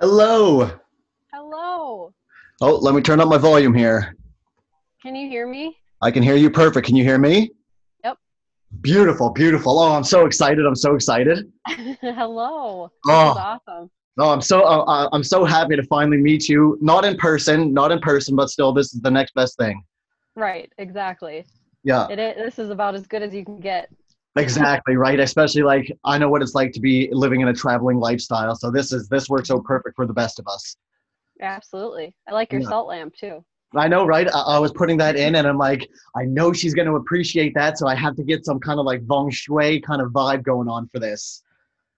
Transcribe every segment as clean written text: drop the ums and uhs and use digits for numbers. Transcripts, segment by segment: Hello. Hello. Oh, let me turn up my volume here. Can you hear me? I can hear you perfect. Can you hear me? Yep. Beautiful, beautiful. Oh, I'm so excited. I'm so excited. Hello. Oh, that's awesome. Oh, I'm so happy to finally meet you. Not in person, but still, this is the next best thing. Right. Exactly. Yeah. It is, this is about as good as you can get. Exactly, right? Especially, like, I know what it's like to be living in a traveling lifestyle. So this works so perfect for the best of us. Absolutely. I like your salt lamp too. I know, right? I was putting that in and I'm like, I know she's going to appreciate that. So I have to get some kind of like feng shui kind of vibe going on for this.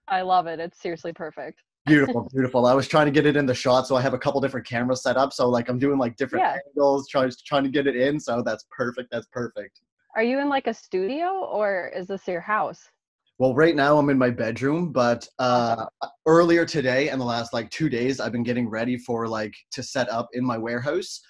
I love it. It's seriously perfect. Beautiful, beautiful. I was trying to get it in the shot. So I have a couple different cameras set up. So like I'm doing like different angles, trying to get it in. So that's perfect. That's perfect. Are you in like a studio or is this your house? Well, right now I'm in my bedroom, but earlier today and the last like 2 days, I've been getting ready for like to set up in my warehouse,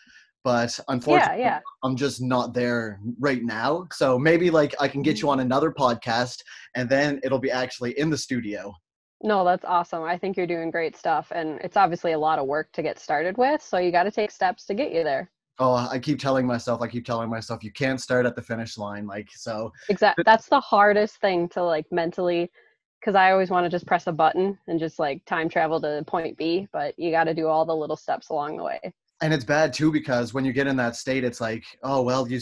but unfortunately I'm just not there right now. So maybe like I can get you on another podcast and then it'll be actually in the studio. No, that's awesome. I think you're doing great stuff and it's obviously a lot of work to get started with. So you got to take steps to get you there. Oh, I keep telling myself, you can't start at the finish line. Like, so. Exactly. That's the hardest thing to like mentally, because I always want to just press a button and just like time travel to point B, but you got to do all the little steps along the way. And it's bad too, because when you get in that state, it's like, oh, well, you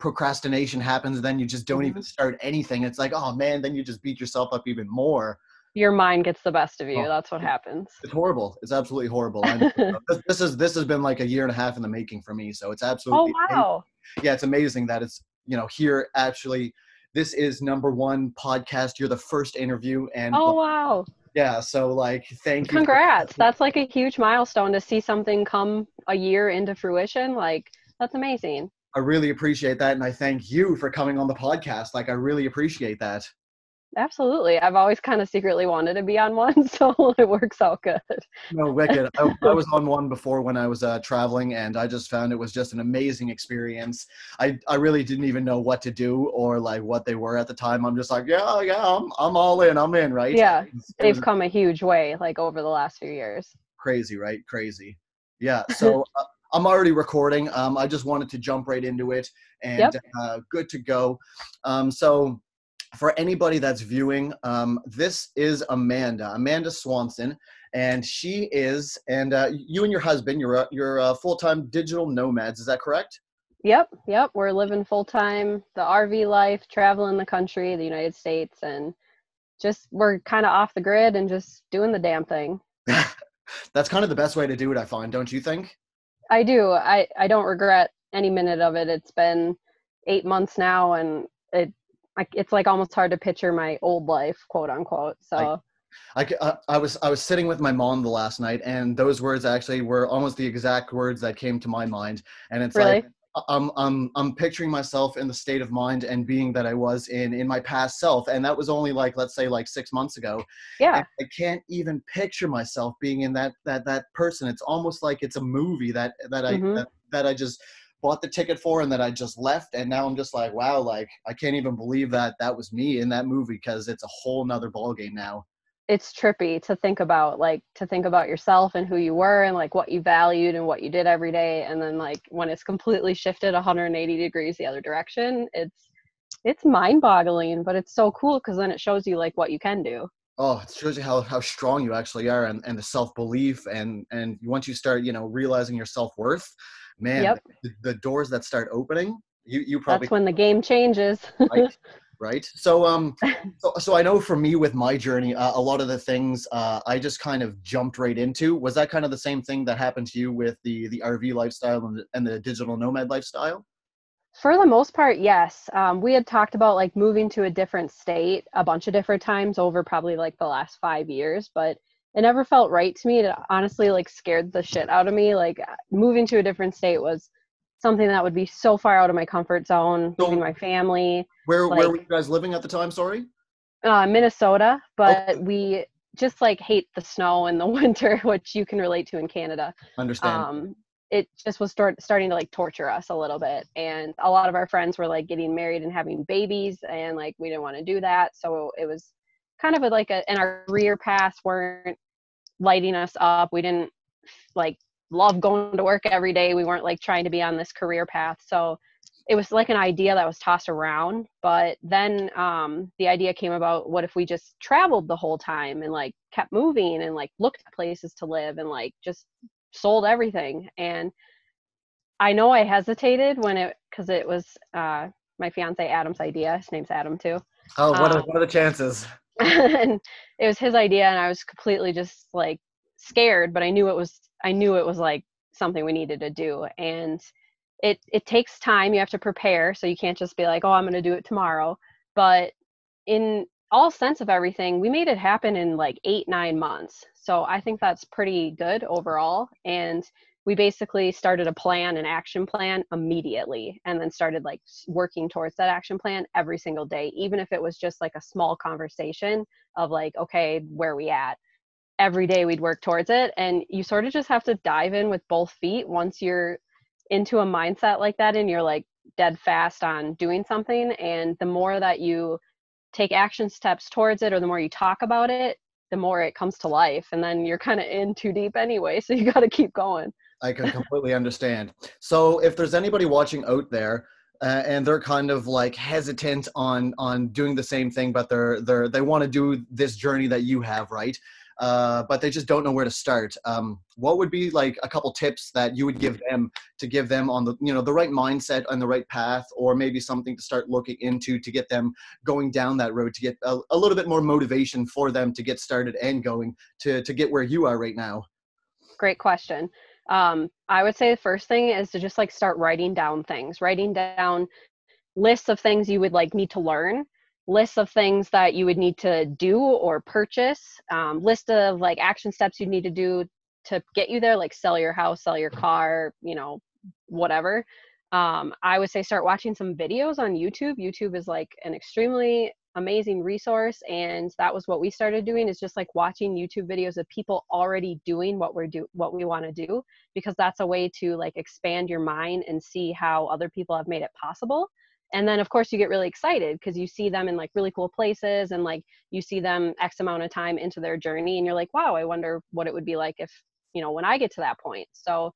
procrastination happens. And then you just don't even start anything. It's like, oh man, then you just beat yourself up even more. Your mind gets the best of you. That's what happens. It's horrible. It's absolutely horrible. This has been like a year and a half in the making for me. So it's absolutely. Oh, wow. Amazing. Yeah. It's amazing that it's, here actually, this is #1 podcast. You're the first interview. And wow. Yeah. So like, thank you. Congrats. That's like a huge milestone to see something come a year into fruition. Like that's amazing. I really appreciate that. And I thank you for coming on the podcast. Like I really appreciate that. Absolutely. I've always kind of secretly wanted to be on one, so it works out good. No, wicked. I was on one before when I was traveling, and I just found it was just an amazing experience. I really didn't even know what to do or like what they were at the time. I'm just like, I'm all in. I'm in, right? Yeah. They've come a huge way, like over the last few years. Crazy, right? Crazy. Yeah. So I'm already recording. I just wanted to jump right into it and good to go. So for anybody that's viewing, this is Amanda Swanson, and she is, and you and your husband, you're full-time digital nomads, is that correct? Yep. We're living full-time, the RV life, traveling the country, the United States, and just, we're kind of off the grid and just doing the damn thing. That's kind of the best way to do it, I find, don't you think? I do. I don't regret any minute of it. It's been 8 months now, and it's like almost hard to picture my old life, quote unquote. So I was sitting with my mom the last night, and those words actually were almost the exact words that came to my mind. And it's really? Like, I'm picturing myself in the state of mind and being that I was in my past self. And that was only like, let's say like 6 months ago. Yeah. And I can't even picture myself being in that person. It's almost like it's a movie that I just bought the ticket for and that I just left. And now I'm just like, wow, like I can't even believe that was me in that movie, because it's a whole nother ballgame now. It's trippy to think about, like to think about yourself and who you were and like what you valued and what you did every day. And then like when it's completely shifted 180 degrees the other direction, it's mind boggling, but it's so cool because then it shows you like what you can do. Oh, it shows you how strong you actually are and the self-belief. And once you start, realizing your self-worth, man, the doors that start opening, you probably. That's when the game changes. Right. So, so I know for me with my journey, a lot of the things I just kind of jumped right into. Was that kind of the same thing that happened to you with the RV lifestyle and the digital nomad lifestyle? For the most part, yes. We had talked about like moving to a different state a bunch of different times over probably like the last 5 years, but it never felt right to me. It honestly like scared the shit out of me. Like moving to a different state was something that would be so far out of my comfort zone, leaving my family. Where were you guys living at the time? Sorry? Minnesota, but we just like hate the snow in the winter, which you can relate to in Canada. Understand. It just was starting to like torture us a little bit. And a lot of our friends were like getting married and having babies, and like, we didn't want to do that. So it was kind of like in our career paths weren't lighting us up. We didn't like love going to work every day. We weren't like trying to be on this career path. So it was like an idea that was tossed around. But then the idea came about, what if we just traveled the whole time and like kept moving and like looked at places to live and like just sold everything. And I know I hesitated when because it was my fiance Adam's idea. His name's Adam too. Oh, what are the chances? And it was his idea, and I was completely just like scared, but I knew it was like something we needed to do. And it takes time. You have to prepare. So you can't just be like, oh, I'm going to do it tomorrow. But in all sense of everything, we made it happen in like 8-9 months. So I think that's pretty good overall. And we basically started a plan, an action plan immediately, and then started like working towards that action plan every single day. Even if it was just like a small conversation of like, okay, where are we at? Every day we'd work towards it. And you sort of just have to dive in with both feet once you're into a mindset like that and you're like dead fast on doing something. And the more that you take action steps towards it, or the more you talk about it, the more it comes to life. And then you're kind of in too deep anyway. So you got to keep going. I can completely understand. So if there's anybody watching out there and they're kind of like hesitant on doing the same thing, but they want to do this journey that you have, right? But they just don't know where to start. What would be like a couple tips that you would give them to give them on the, you know, the right mindset and the right path, or maybe something to start looking into to get them going down that road, to get a little bit more motivation for them to get started and going to get where you are right now? Great question. I would say the first thing is to just like start writing down lists of things you would like need to learn, lists of things that you would need to do or purchase, list of like action steps you need to do to get you there, like sell your house, sell your car, you know, whatever. I would say start watching some videos on YouTube. YouTube is like an extremely amazing resource. And that was what we started doing, is just like watching YouTube videos of people already doing what we want to do, because that's a way to like expand your mind and see how other people have made it possible. And then of course you get really excited because you see them in like really cool places, and like you see them X amount of time into their journey and you're like, wow, I wonder what it would be like if, you know, when I get to that point. So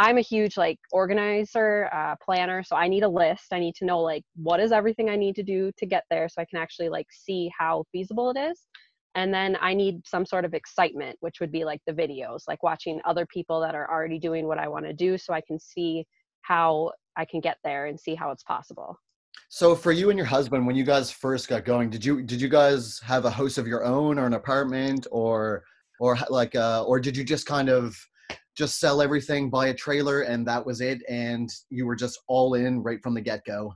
I'm a huge like organizer, planner. So I need a list. I need to know like what is everything I need to do to get there, so I can actually like see how feasible it is. And then I need some sort of excitement, which would be like the videos, like watching other people that are already doing what I want to do, so I can see how I can get there and see how it's possible. So for you and your husband, when you guys first got going, did you guys have a house of your own or an apartment or did you just kind of just sell everything, buy a trailer, and that was it, and you were just all in right from the get-go?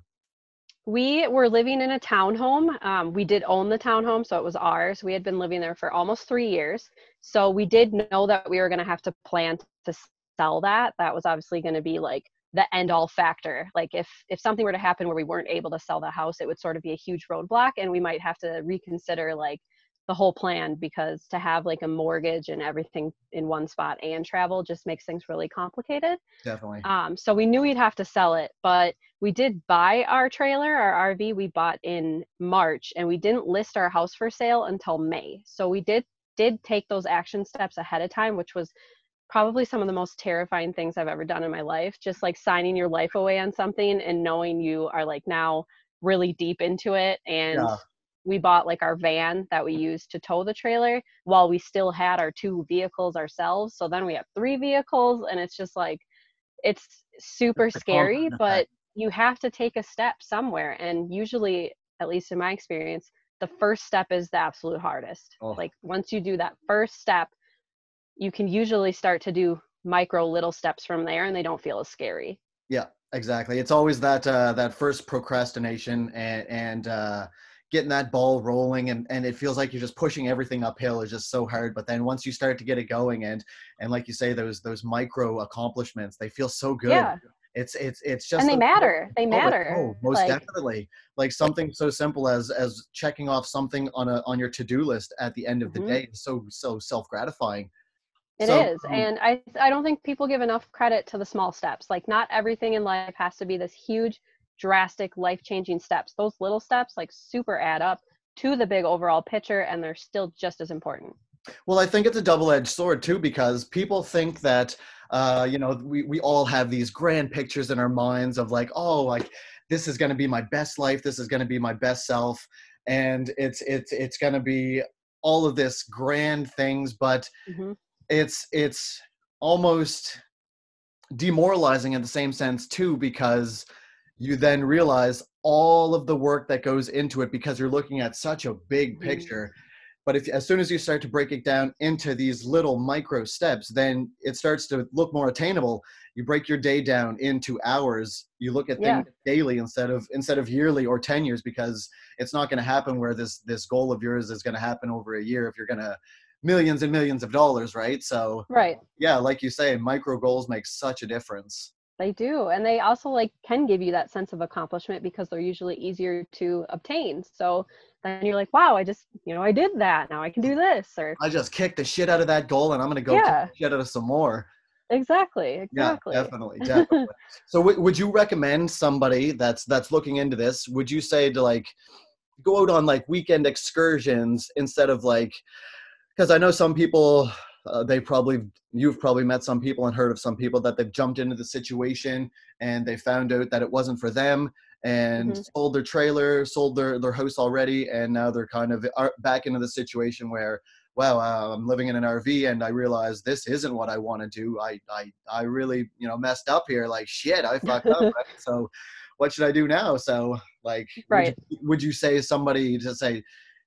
We were living in a townhome. We did own the townhome, so it was ours. We had been living there for almost 3 years. So we did know that we were going to have to plan to sell that. That was obviously going to be like the end all factor. Like if something were to happen where we weren't able to sell the house, it would sort of be a huge roadblock, and we might have to reconsider like the whole plan, because to have like a mortgage and everything in one spot and travel just makes things really complicated. Definitely. So we knew we'd have to sell it, but we did buy our trailer, our RV. We bought in March, and we didn't list our house for sale until May. So we did take those action steps ahead of time, which was probably some of the most terrifying things I've ever done in my life. Just like signing your life away on something and knowing you are like now really deep into it. And yeah. We bought like our van that we used to tow the trailer while we still had our 2 vehicles ourselves. So then we have 3 vehicles, and it's just like, it's super scary, but you have to take a step somewhere. And usually, at least in my experience, the first step is the absolute hardest. Oh. Like once you do that first step, you can usually start to do micro little steps from there, and they don't feel as scary. Yeah, exactly. It's always that, that first procrastination and getting that ball rolling. And it feels like you're just pushing everything uphill is just so hard. But then once you start to get it going and like you say, those micro accomplishments, they feel so good. Yeah. It's just, and they matter. They matter. Oh, most definitely. Like something so simple as checking off something on your to-do list at the end of the day is so self-gratifying. It is. And I don't think people give enough credit to the small steps. Like not everything in life has to be this huge, drastic, life-changing steps. Those little steps like super add up to the big overall picture, and they're still just as important. Well, I think it's a double-edged sword too, because people think that, you know, we all have these grand pictures in our minds of like, oh, like this is going to be my best life. This is going to be my best self. And it's going to be all of this grand things, but mm-hmm. it's almost demoralizing in the same sense too, because you then realize all of the work that goes into it because you're looking at such a big mm-hmm. picture. But if, as soon as you start to break it down into these little micro steps, then it starts to look more attainable. You break your day down into hours. You look at things daily instead of yearly or 10 years, because it's not going to happen where this goal of yours is going to happen over a year if you're going to millions and millions of dollars, right? So, right. Yeah, like you say, micro goals make such a difference. They do. And they also can give you that sense of accomplishment because they're usually easier to obtain. So then you're like, wow, I just, I did that. Now I can do this. Or I just kicked the shit out of that goal and I'm going to go kick the shit out of some more. Exactly. Yeah, definitely. So would you recommend somebody that's looking into this, would you say to go out on weekend excursions instead of because I know some people, you've probably met some people and heard of some people that they've jumped into the situation and they found out that it wasn't for them and mm-hmm. sold their trailer, sold their house already. And now they're kind of back into the situation where, wow, I'm living in an RV and I realize this isn't what I want to do. I really, messed up here. Shit, I fucked up. Right? So what should I do now? So right. would you say somebody to say,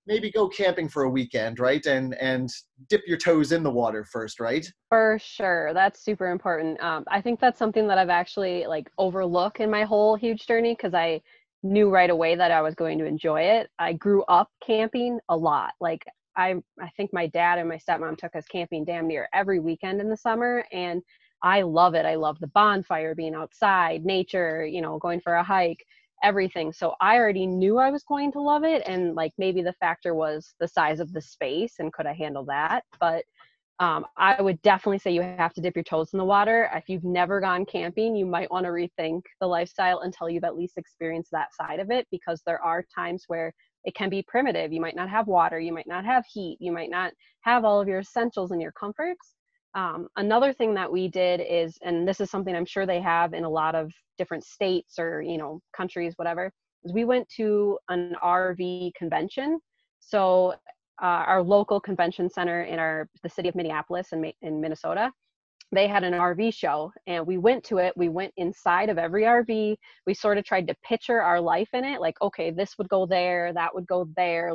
maybe go camping for a weekend, right? And dip your toes in the water first, right? For sure. That's super important. I think that's something that I've actually overlooked in my whole huge journey because I knew right away that I was going to enjoy it. I grew up camping a lot. I think my dad and my stepmom took us camping damn near every weekend in the summer. And I love it. I love the bonfire, being outside, nature, going for a hike. Everything. So I already knew I was going to love it. And maybe the factor was the size of the space and could I handle that? But I would definitely say you have to dip your toes in the water. If you've never gone camping, you might want to rethink the lifestyle until you've at least experienced that side of it, because there are times where it can be primitive. You might not have water. You might not have heat. You might not have all of your essentials and your comforts. Another thing that we did is, and this is something I'm sure they have in a lot of different states or, countries, whatever, is we went to an RV convention. So our local convention center in the city of Minneapolis in Minnesota, they had an RV show and we went to it. We went inside of every RV. We sort of tried to picture our life in it. Okay, this would go there. That would go there.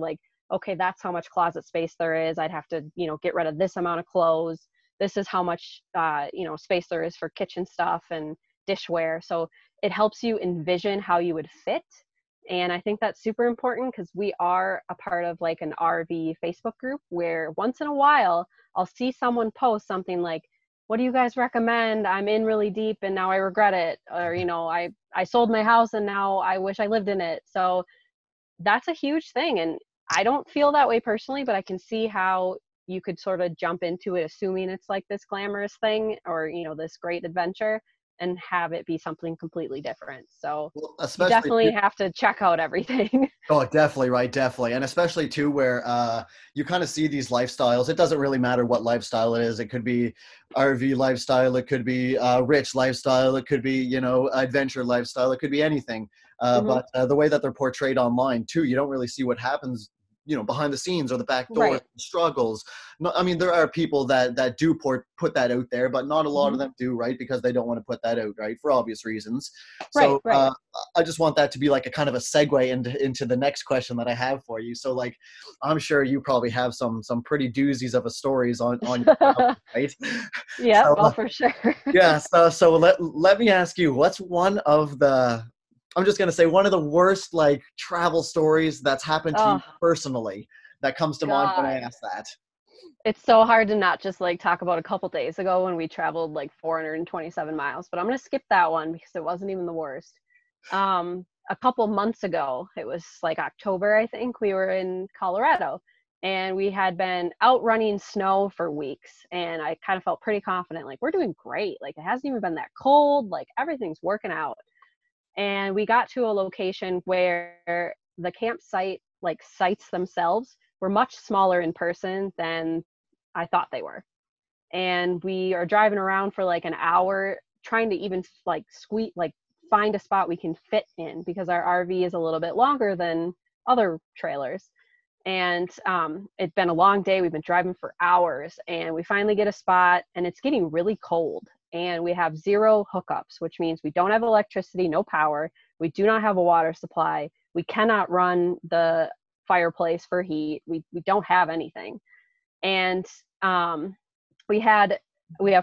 Okay, that's how much closet space there is. I'd have to, get rid of this amount of clothes. This is how much, space there is for kitchen stuff and dishware. So it helps you envision how you would fit. And I think that's super important because we are a part of an RV Facebook group where once in a while I'll see someone post something like, what do you guys recommend? I'm in really deep and now I regret it. Or, I sold my house and now I wish I lived in it. So that's a huge thing. And I don't feel that way personally, but I can see how you could sort of jump into it assuming it's this glamorous thing or, this great adventure and have it be something completely different. So especially you definitely have to check out everything. Oh, definitely. Right. Definitely. And especially too, where you kind of see these lifestyles. It doesn't really matter what lifestyle it is. It could be RV lifestyle. It could be rich lifestyle. It could be, adventure lifestyle. It could be anything. Mm-hmm. But the way that they're portrayed online too, you don't really see what happens behind the scenes or the back door struggles. No, I mean, there are people that do put that out there, but not a lot mm-hmm. of them do, right? Because they don't want to put that out, right? For obvious reasons. So right. I just want that to be a kind of a segue into the next question that I have for you. So I'm sure you probably have some pretty doozies of stories on your album, right? Yeah, so, for sure. Yeah. So let me ask you, what's one of the, I'm just going to say one of the worst travel stories that's happened to you personally that comes to mind when I ask that? It's so hard to not just talk about a couple days ago when we traveled 427 miles, but I'm going to skip that one because it wasn't even the worst. A couple months ago, it was October, I think, we were in Colorado and we had been out running snow for weeks. And I kind of felt pretty confident, we're doing great. It hasn't even been that cold. Everything's working out. And we got to a location where the campsite sites themselves were much smaller in person than I thought they were. And we are driving around for like an hour trying to even like squeeze, like find a spot we can fit in, because our RV is a little bit longer than other trailers. And it's been a long day. We've been driving for hours, and we finally get a spot, and it's getting really cold, and we have zero hookups, which means we don't have electricity, no power. We do not have a water supply. We cannot run the fireplace for heat. We don't have anything. And we have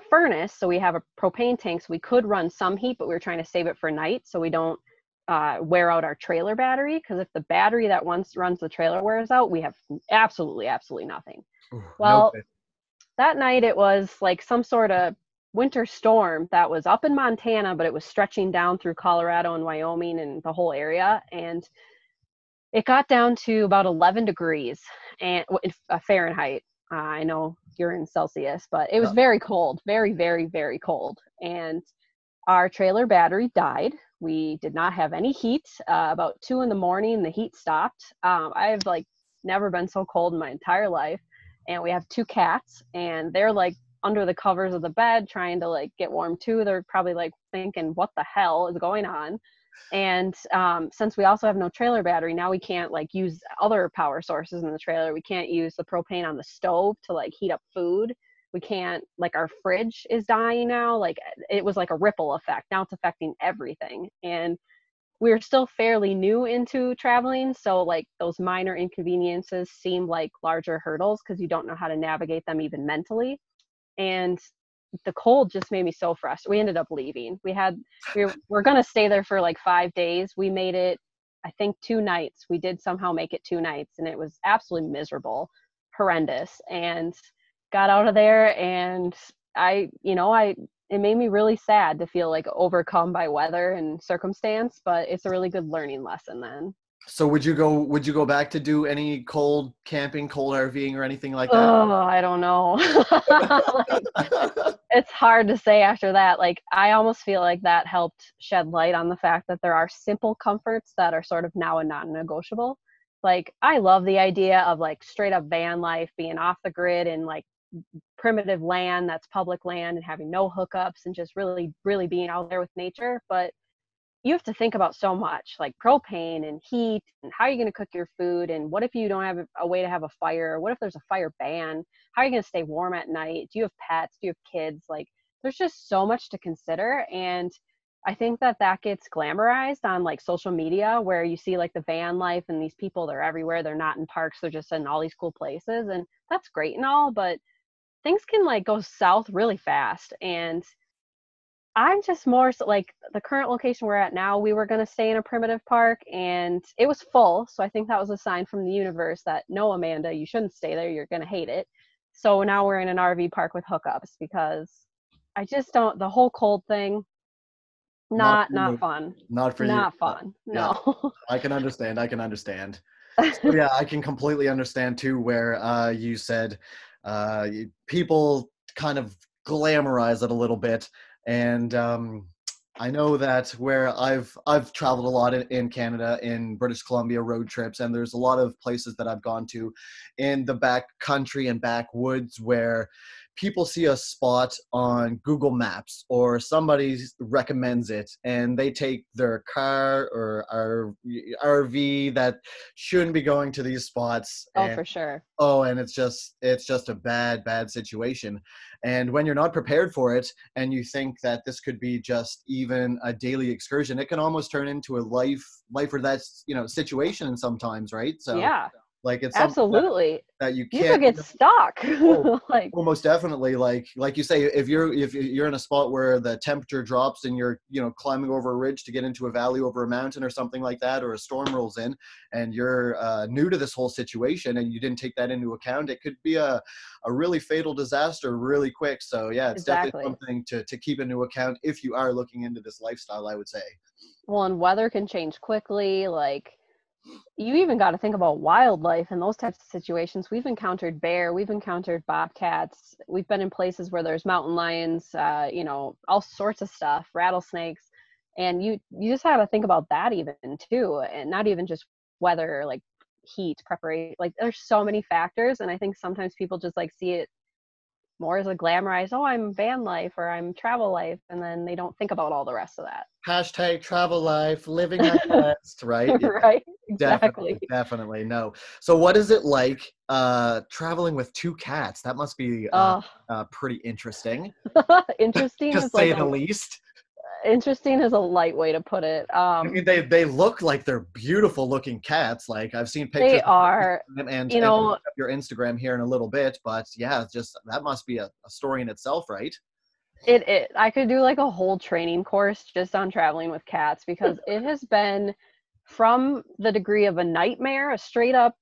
furnace. So we have a propane tank. So we could run some heat, but we were trying to save it for night, so we don't wear out our trailer battery. Cause if the battery that once runs the trailer wears out, we have absolutely nothing. Ooh, well, no, that night it was like some sort of winter storm that was up in Montana, but it was stretching down through Colorado and Wyoming and the whole area. And it got down to about 11 degrees and Fahrenheit. I know you're in Celsius, but it was very cold, very, very, very cold. And our trailer battery died. We did not have any heat. About 2 a.m, the heat stopped. I've like never been so cold in my entire life. And we have 2 cats, and they're like under the covers of the bed trying to like get warm too. They're probably like thinking, what the hell is going on? And since we also have no trailer battery, now we can't like use other power sources in the trailer. We can't use the propane on the stove to like heat up food. We can't, like, our fridge is dying now. Like, it was like a ripple effect. Now it's affecting everything. And we're still fairly new into traveling, so like those minor inconveniences seem like larger hurdles because you don't know how to navigate them even mentally. And the cold just made me so frustrated. We ended up leaving. We were gonna stay there for like 5 days. We made it, I think, 2 nights. We did somehow make it 2 nights, and it was absolutely miserable, horrendous. And got out of there, and it made me really sad to feel like overcome by weather and circumstance, but it's a really good learning lesson then. So would you go back to do any cold camping, cold RVing or anything like that? Oh, I don't know. It's hard to say after that. Like, I almost feel like that helped shed light on the fact that there are simple comforts that are sort of now and non-negotiable. Like, I love the idea of like straight up van life, being off the grid and like primitive land that's public land and having no hookups and just really, really being out there with nature. But you have to think about so much, like propane and heat and how you're going to cook your food. And what if you don't have a way to have a fire? What if there's a fire ban? How are you going to stay warm at night? Do you have pets? Do you have kids? Like, there's just so much to consider. And I think that gets glamorized on like social media, where you see like the van life and these people, they're everywhere. They're not in parks. They're just in all these cool places. And that's great and all, but things can like go south really fast. And I'm just more so, like the current location we're at now, we were going to stay in a primitive park and it was full. So I think that was a sign from the universe that, no, Amanda, you shouldn't stay there. You're going to hate it. So now we're in an RV park with hookups because I just don't, the whole cold thing, Not fun. Not for you. Not fun. No. Yeah. I can understand. So, yeah, I can completely understand too, where you said people kind of glamorize it a little bit. And I know that where I've traveled a lot in Canada, in British Columbia, road trips, and there's a lot of places that I've gone to in the back country and backwoods where people see a spot on Google Maps or somebody recommends it, and they take their car or RV that shouldn't be going to these spots. Oh, for sure. Oh, and it's just a bad, bad situation. And when you're not prepared for it and you think that this could be just even a daily excursion, it can almost turn into a life or that's, situation sometimes, right? So yeah. Like, it's absolutely that you can't, you get stuck. Like, well, most definitely. Like you say, if you're in a spot where the temperature drops and you're, climbing over a ridge to get into a valley over a mountain or something like that, or a storm rolls in and you're new to this whole situation and you didn't take that into account, it could be a really fatal disaster really quick. So yeah, it's definitely something to keep into account if you are looking into this lifestyle, I would say. Well, and weather can change quickly. Like, you even got to think about wildlife and those types of situations. We've encountered bear, we've encountered bobcats. We've been in places where there's mountain lions, all sorts of stuff, rattlesnakes. And you just have to think about that even too. And not even just weather, like heat, preparation, like there's so many factors. And I think sometimes people just like see it more as a glamorized, oh, I'm van life or I'm travel life. And then they don't think about all the rest of that. Hashtag travel life, living my best, right? Yeah. Right, exactly. Definitely, no. So what is it like traveling with two cats? That must be pretty interesting. Interesting. To say the least. Interesting is a light way to put it. I mean, they look like they're beautiful looking cats. Like I've seen pictures. They are. And you know, your Instagram here in a little bit, but yeah, just that must be a story in itself, right? It I could do like a whole training course just on traveling with cats, because it has been from the degree of a nightmare, a straight up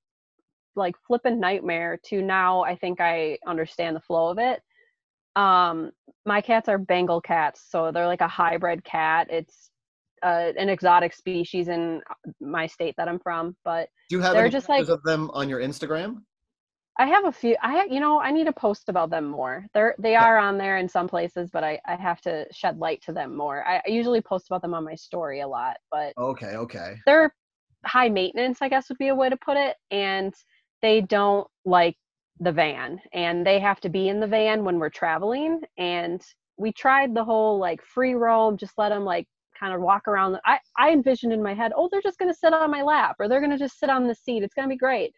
like flippin' nightmare, to now I think I understand the flow of it. My cats are Bengal cats, so they're like a hybrid cat. It's an exotic species in my state that I'm from, but do you have any pictures of them on your Instagram? I have a few. I need to post about them more. They are on there in some places, but I have to shed light to them more. I usually post about them on my story a lot, but okay. They're high maintenance, I guess would be a way to put it, and they don't like the van, and they have to be in the van when we're traveling. And we tried the whole like free roam, just let them like kind of walk around. I envisioned in my head, oh, they're just going to sit on my lap, or they're going to just sit on the seat. It's going to be great.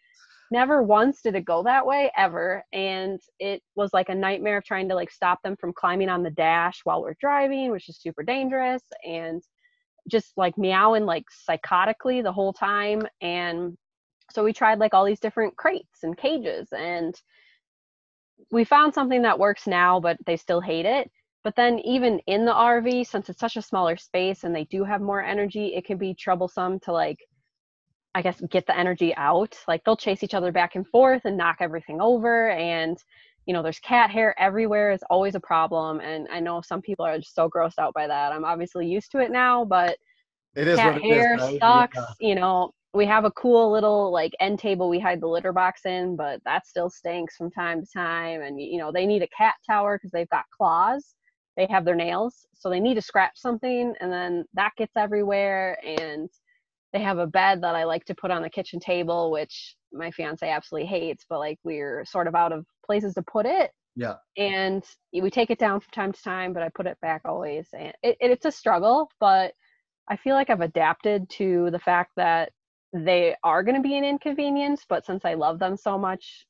Never once did it go that way ever. And it was like a nightmare of trying to like stop them from climbing on the dash while we're driving, which is super dangerous, and just like meowing like psychotically the whole time. And so we tried like all these different crates and cages, and we found something that works now, but they still hate it. But then even in the RV, since it's such a smaller space and they do have more energy, it can be troublesome to like, I guess, get the energy out. Like they'll chase each other back and forth and knock everything over. And, you know, there's cat hair everywhere. It's always a problem. And I know some people are just so grossed out by that. I'm obviously used to it now, but it is cat hair sucks, you know. We have a cool little like end table we hide the litter box in, but that still stinks from time to time. And, you know, they need a cat tower because they've got claws. They have their nails, so they need to scratch something, and then that gets everywhere. And they have a bed that I like to put on the kitchen table, which my fiance absolutely hates, but like we're sort of out of places to put it. Yeah. And we take it down from time to time, but I put it back always. And it's a struggle, but I feel like I've adapted to the fact that they are going to be an inconvenience, but since I love them so much,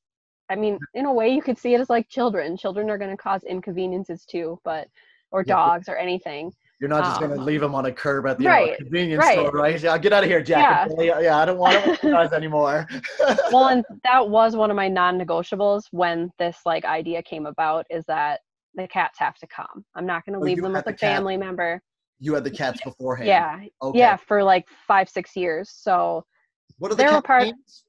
I mean, in a way you could see it as like children are going to cause inconveniences too, or dogs or anything. You're not just going to leave them on a curb at the convenience store, right? Yeah, get out of here, Jack. Yeah, I don't want to guys anymore. Well, and that was one of my non-negotiables when this like idea came about, is that the cats have to come. I'm not going to leave them with a family member. You had the cats beforehand. Yeah. Okay. Yeah, for like 5-6 years. So what are the cats' names?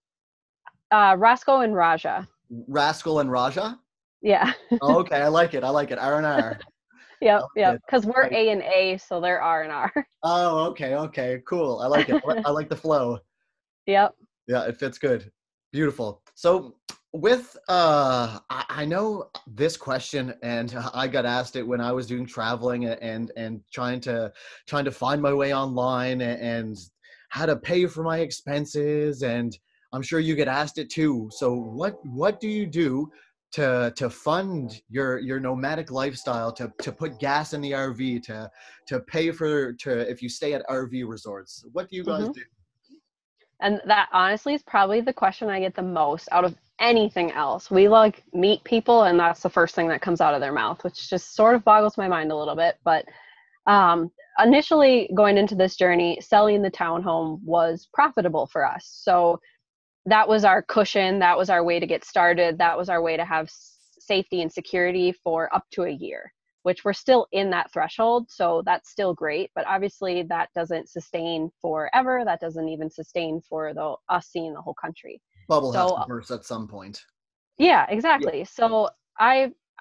Rascal and Raja. Rascal and Raja? Yeah. Okay, I like it. R&R. Yep. Because we're A&A, so they're R&R. Oh, okay. Cool. I like it. I like the flow. Yep. Yeah, it fits good. Beautiful. So with, I know this question, and I got asked it when I was doing traveling and trying to find my way online and how to pay for my expenses. And I'm sure you get asked it too. So what do you do to fund your nomadic lifestyle, to put gas in the RV, to pay for, to if you stay at RV resorts? What do you guys do? And that honestly is probably the question I get the most out of anything else. We like meet people, and that's the first thing that comes out of their mouth, which just sort of boggles my mind a little bit. But initially going into this journey, selling the townhome was profitable for us. So that was our cushion. That was our way to get started. That was our way to have safety and security for up to a year, which we're still in that threshold. So that's still great. But obviously that doesn't sustain forever. That doesn't even sustain for us seeing the whole country. Bubble has to burst at some point. Yeah, exactly. Yeah. So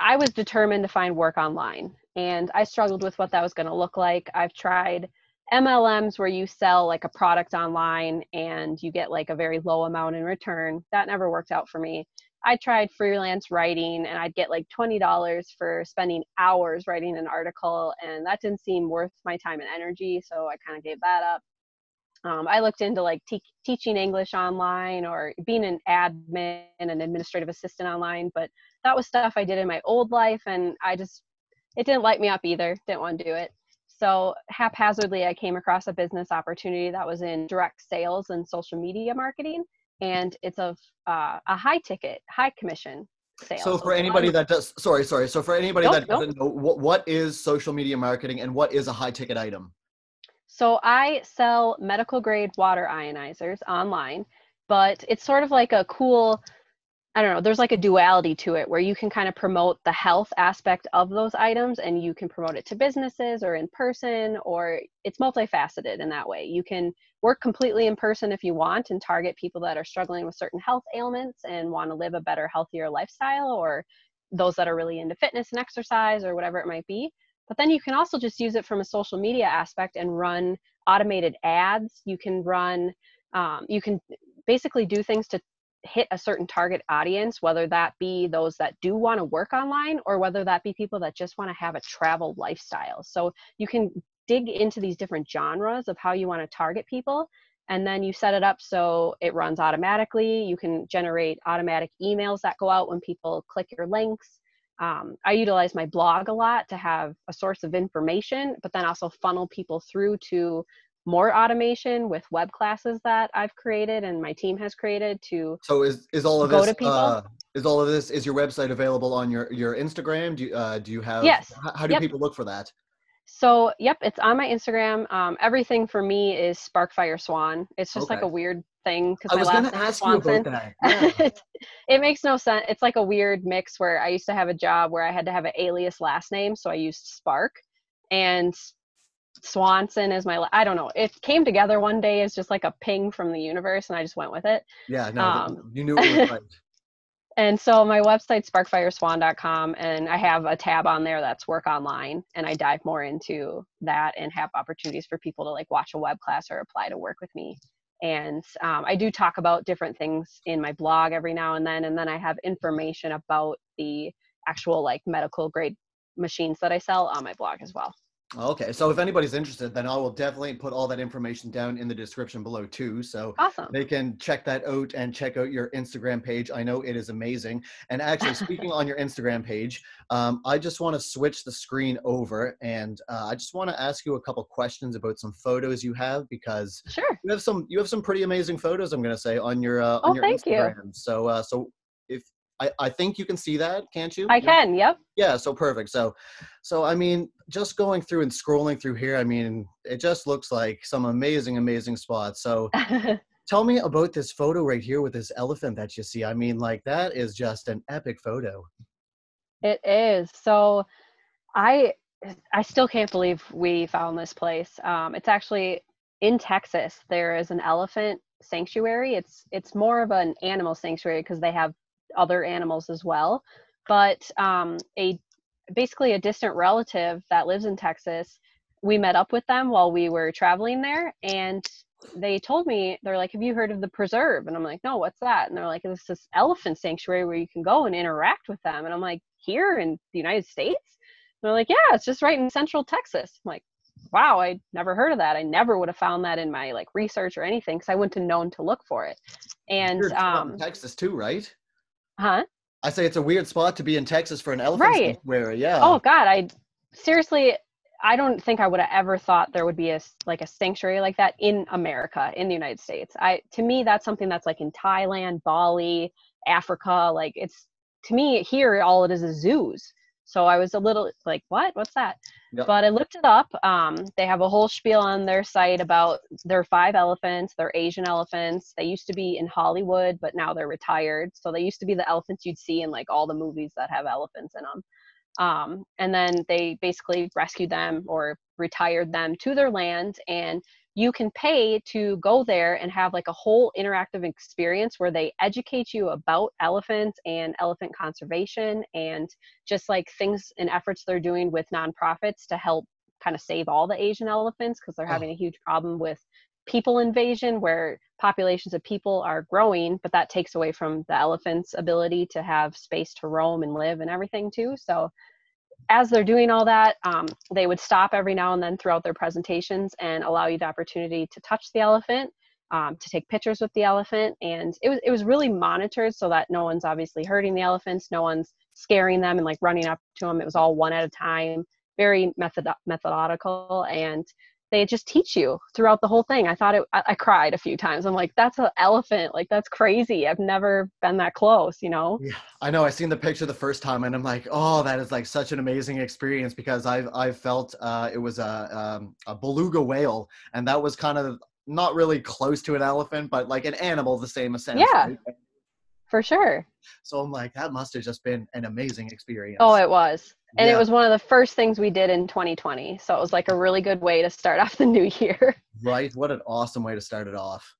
I was determined to find work online, and I struggled with what that was going to look like. I've tried MLMs where you sell like a product online and you get like a very low amount in return. That never worked out for me. I tried freelance writing, and I'd get like $20 for spending hours writing an article, and that didn't seem worth my time and energy. So I kind of gave that up. I looked into like teaching English online or being an admin and an administrative assistant online, but that was stuff I did in my old life, and it didn't light me up either. Didn't want to do it. So haphazardly, I came across a business opportunity that was in direct sales and social media marketing, and it's a high ticket, high commission sale. So for anybody that does, So for anybody that doesn't know, what is social media marketing and what is a high ticket item? So I sell medical grade water ionizers online, but it's sort of like a cool, I don't know, there's like a duality to it where you can kind of promote the health aspect of those items, and you can promote it to businesses or in person, or it's multifaceted in that way. You can work completely in person if you want and target people that are struggling with certain health ailments and want to live a better, healthier lifestyle, or those that are really into fitness and exercise or whatever it might be. But then you can also just use it from a social media aspect and run automated ads. You can run, you can basically do things to hit a certain target audience, whether that be those that do want to work online or whether that be people that just want to have a travel lifestyle. So you can dig into these different genres of how you want to target people. And then you set it up so it runs automatically. You can generate automatic emails that go out when people click your links. I utilize my blog a lot to have a source of information, but then also funnel people through to more automation with web classes that I've created and my team has created to. So is your website available on your Instagram? Do you have, yes. How do people look for that? So, it's on my Instagram. Everything for me is Sparkfire Swan. It's just like a weird thing because my last name is Swanson. Yeah. It makes no sense. It's like a weird mix where I used to have a job where I had to have an alias last name, so I used Spark, and Swanson is my. I don't know. It came together one day as just like a ping from the universe, and I just went with it. Yeah, no, you knew it was right. And so my website's sparkfireswan.com, and I have a tab on there that's work online, and I dive more into that and have opportunities for people to like watch a web class or apply to work with me. And I do talk about different things in my blog every now and then I have information about the actual like medical grade machines that I sell on my blog as well. Okay, so if anybody's interested, then I will definitely put all that information down in the description below too, so they can check that out and check out your Instagram page. I know it is amazing. And actually, speaking on your Instagram page, I just want to switch the screen over, and I just want to ask you a couple questions about some photos you have, because you have some pretty amazing photos, I'm going to say, on your Instagram. You. So if I think you can see that, can't you? I can, yep. Yeah, so perfect. So I mean, just going through and scrolling through here, I mean, it just looks like some amazing, amazing spots. So tell me about this photo right here with this elephant that you see. I mean, like, that is just an epic photo. It is. So I still can't believe we found this place. It's actually in Texas. There is an elephant sanctuary. It's more of an animal sanctuary because they have other animals as well, but basically a distant relative that lives in Texas, we met up with them while we were traveling there, and they told me, they're like, have you heard of the preserve? And I'm like, no, what's that? And they're like, it's this elephant sanctuary where you can go and interact with them. And I'm like, here in the United States? And they're like, yeah, it's just right in central Texas. I'm like, wow, I never heard of that. I never would have found that in my like research or anything, because I wouldn't have known to look for it. And you're from Texas too, right? Huh? I say it's a weird spot to be in Texas for an elephant sanctuary. Yeah. Oh God, I don't think I would have ever thought there would be a sanctuary like that in America, in the United States. To me, that's something that's like in Thailand, Bali, Africa. Like, it's, to me, here all it is zoos. So I was a little like, what's that? Yep. But I looked it up. They have a whole spiel on their site about their 5 elephants, their Asian elephants. They used to be in Hollywood, but now they're retired. So they used to be the elephants you'd see in like all the movies that have elephants in them. And then they basically rescued them or retired them to their land, and you can pay to go there and have like a whole interactive experience where they educate you about elephants and elephant conservation and just like things and efforts they're doing with nonprofits to help kind of save all the Asian elephants, because they're having a huge problem with people invasion where populations of people are growing, but that takes away from the elephant's ability to have space to roam and live and everything too. So as they're doing all that, they would stop every now and then throughout their presentations and allow you the opportunity to touch the elephant, to take pictures with the elephant. And it was really monitored so that no one's obviously hurting the elephants, no one's scaring them and like running up to them. It was all one at a time, very methodical. And they just teach you throughout the whole thing. I cried a few times. I'm like, that's an elephant. Like, that's crazy. I've never been that close, you know? Yeah, I know. I seen the picture the first time and I'm like, oh, that is like such an amazing experience, because I've felt it was a beluga whale, and that was kind of not really close to an elephant, but like an animal, the same sense. Yeah. Right? For sure. So I'm like, that must have just been an amazing experience. Oh, it was. And It was one of the first things we did in 2020. So it was like a really good way to start off the new year. Right. What an awesome way to start it off.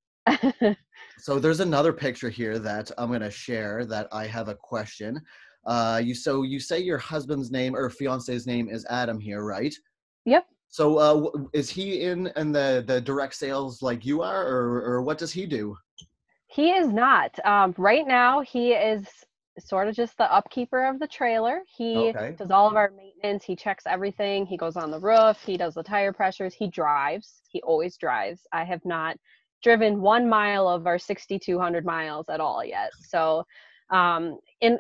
So there's another picture here that I'm going to share that I have a question. So you say your husband's name or fiance's name is Adam here, right? Yep. So is he in the direct sales like you are, or what does he do? He is not. Right now, he is sort of just the upkeeper of the trailer. He does all of our maintenance. He checks everything. He goes on the roof. He does the tire pressures. He drives. He always drives. I have not driven 1 mile of our 6,200 miles at all yet. So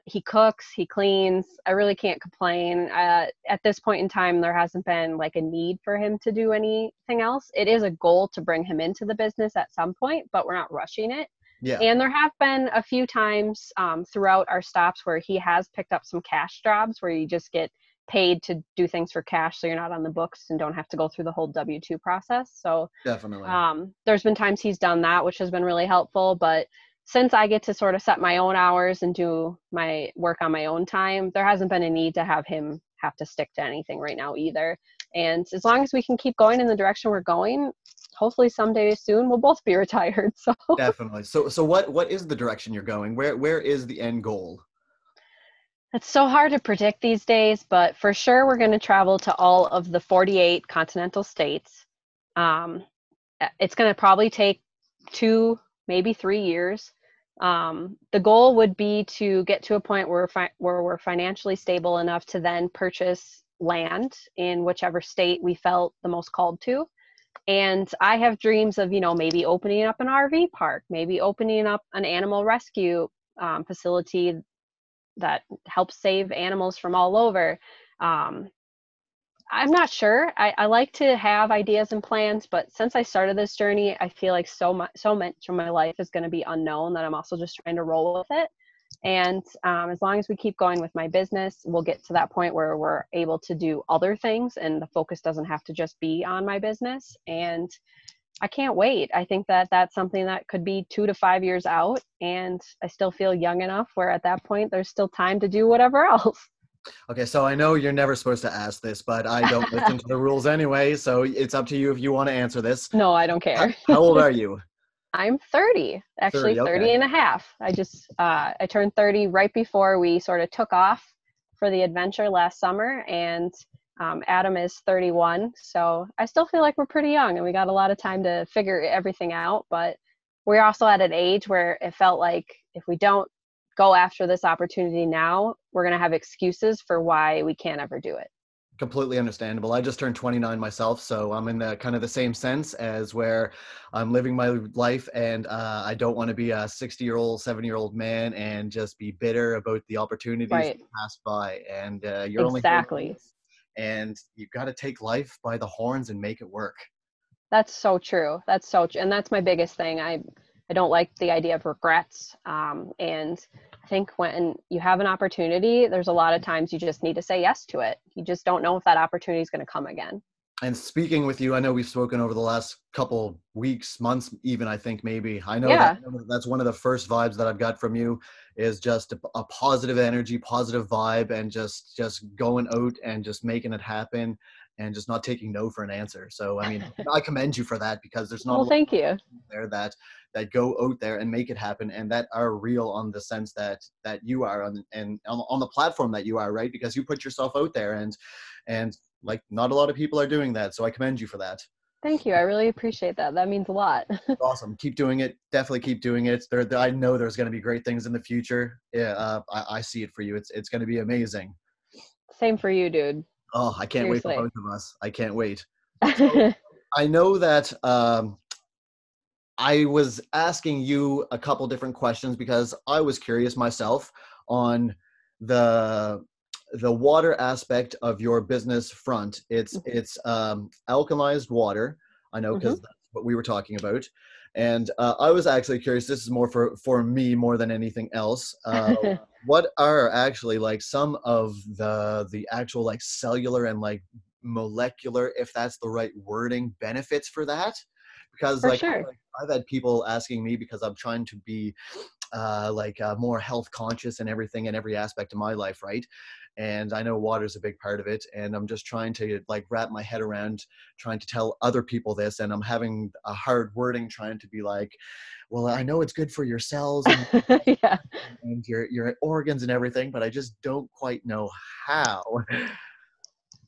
he cooks, he cleans. I really can't complain. At this point in time, there hasn't been like a need for him to do anything else. It is a goal to bring him into the business at some point, but we're not rushing it. Yeah. And there have been a few times throughout our stops where he has picked up some cash jobs where you just get paid to do things for cash, so you're not on the books and don't have to go through the whole W-2 process. So definitely, there's been times he's done that, which has been really helpful. But since I get to sort of set my own hours and do my work on my own time, there hasn't been a need to have him have to stick to anything right now either. And as long as we can keep going in the direction we're going, hopefully someday soon we'll both be retired. So definitely. So what is the direction you're going? Where is the end goal? It's so hard to predict these days, but for sure we're going to travel to all of the 48 continental states. It's going to probably take 2, maybe 3 years. The goal would be to get to a point where we're financially stable enough to then purchase land in whichever state we felt the most called to. And I have dreams of, maybe opening up an RV park, maybe opening up an animal rescue facility that helps save animals from all over. I'm not sure. I like to have ideas and plans, but since I started this journey, I feel like so much of my life is going to be unknown that I'm also just trying to roll with it. And as long as we keep going with my business, we'll get to that point where we're able to do other things and the focus doesn't have to just be on my business. And I can't wait. I think that that's something that could be 2 to 5 years out. And I still feel young enough where at that point, there's still time to do whatever else. Okay. So I know you're never supposed to ask this, but I don't listen to the rules anyway. So it's up to you if you want to answer this. No, I don't care. How old are you? I'm 30, actually 30 and a half. I just, I turned 30 right before we sort of took off for the adventure last summer, and Adam is 31. So I still feel like we're pretty young and we got a lot of time to figure everything out, but we're also at an age where it felt like if we don't go after this opportunity now, we're going to have excuses for why we can't ever do it. Completely understandable. I just turned 29 myself, so I'm in the kind of the same sense as where I'm living my life, and I don't want to be a 60-year-old, 70-year-old man and just be bitter about the opportunities that pass by. And you're only and you've got to take life by the horns and make it work. That's so true. That's so true, and that's my biggest thing. I don't like the idea of regrets, and I think when you have an opportunity, there's a lot of times you just need to say yes to it. You just don't know if that opportunity is going to come again. And speaking with you, I know we've spoken over the last couple weeks, months, even I think maybe. I know that's one of the first vibes that I've got from you is just a positive energy, positive vibe, and just going out and just making it happen and just not taking no for an answer. So, I mean, I commend you for that, because there's not a lot of people there that go out there and make it happen and that are real on the sense that you are on, and on the platform that you are, right? Because you put yourself out there and like not a lot of people are doing that. So I commend you for that. Thank you. I really appreciate that. That means a lot. Awesome. Keep doing it. Definitely keep doing it. I know there's going to be great things in the future. Yeah, I see it for you. It's going to be amazing. Same for you, dude. Oh, I can't Seriously. Wait for both of us. I can't wait. So, I know that I was asking you a couple different questions because I was curious myself on the water aspect of your business front. It's alkalized water. I know because that's what we were talking about. And I was actually curious, this is more for me more than anything else. What are actually like some of the actual like cellular and like molecular, if that's the right wording, benefits for that? Because for like, sure. I've had people asking me because I'm trying to be more health conscious and everything and every aspect of my life, right? And I know water is a big part of it. And I'm just trying to like wrap my head around trying to tell other people this. And I'm having a hard wording trying to be like, well, I know it's good for your cells and, yeah. and your organs and everything, but I just don't quite know how.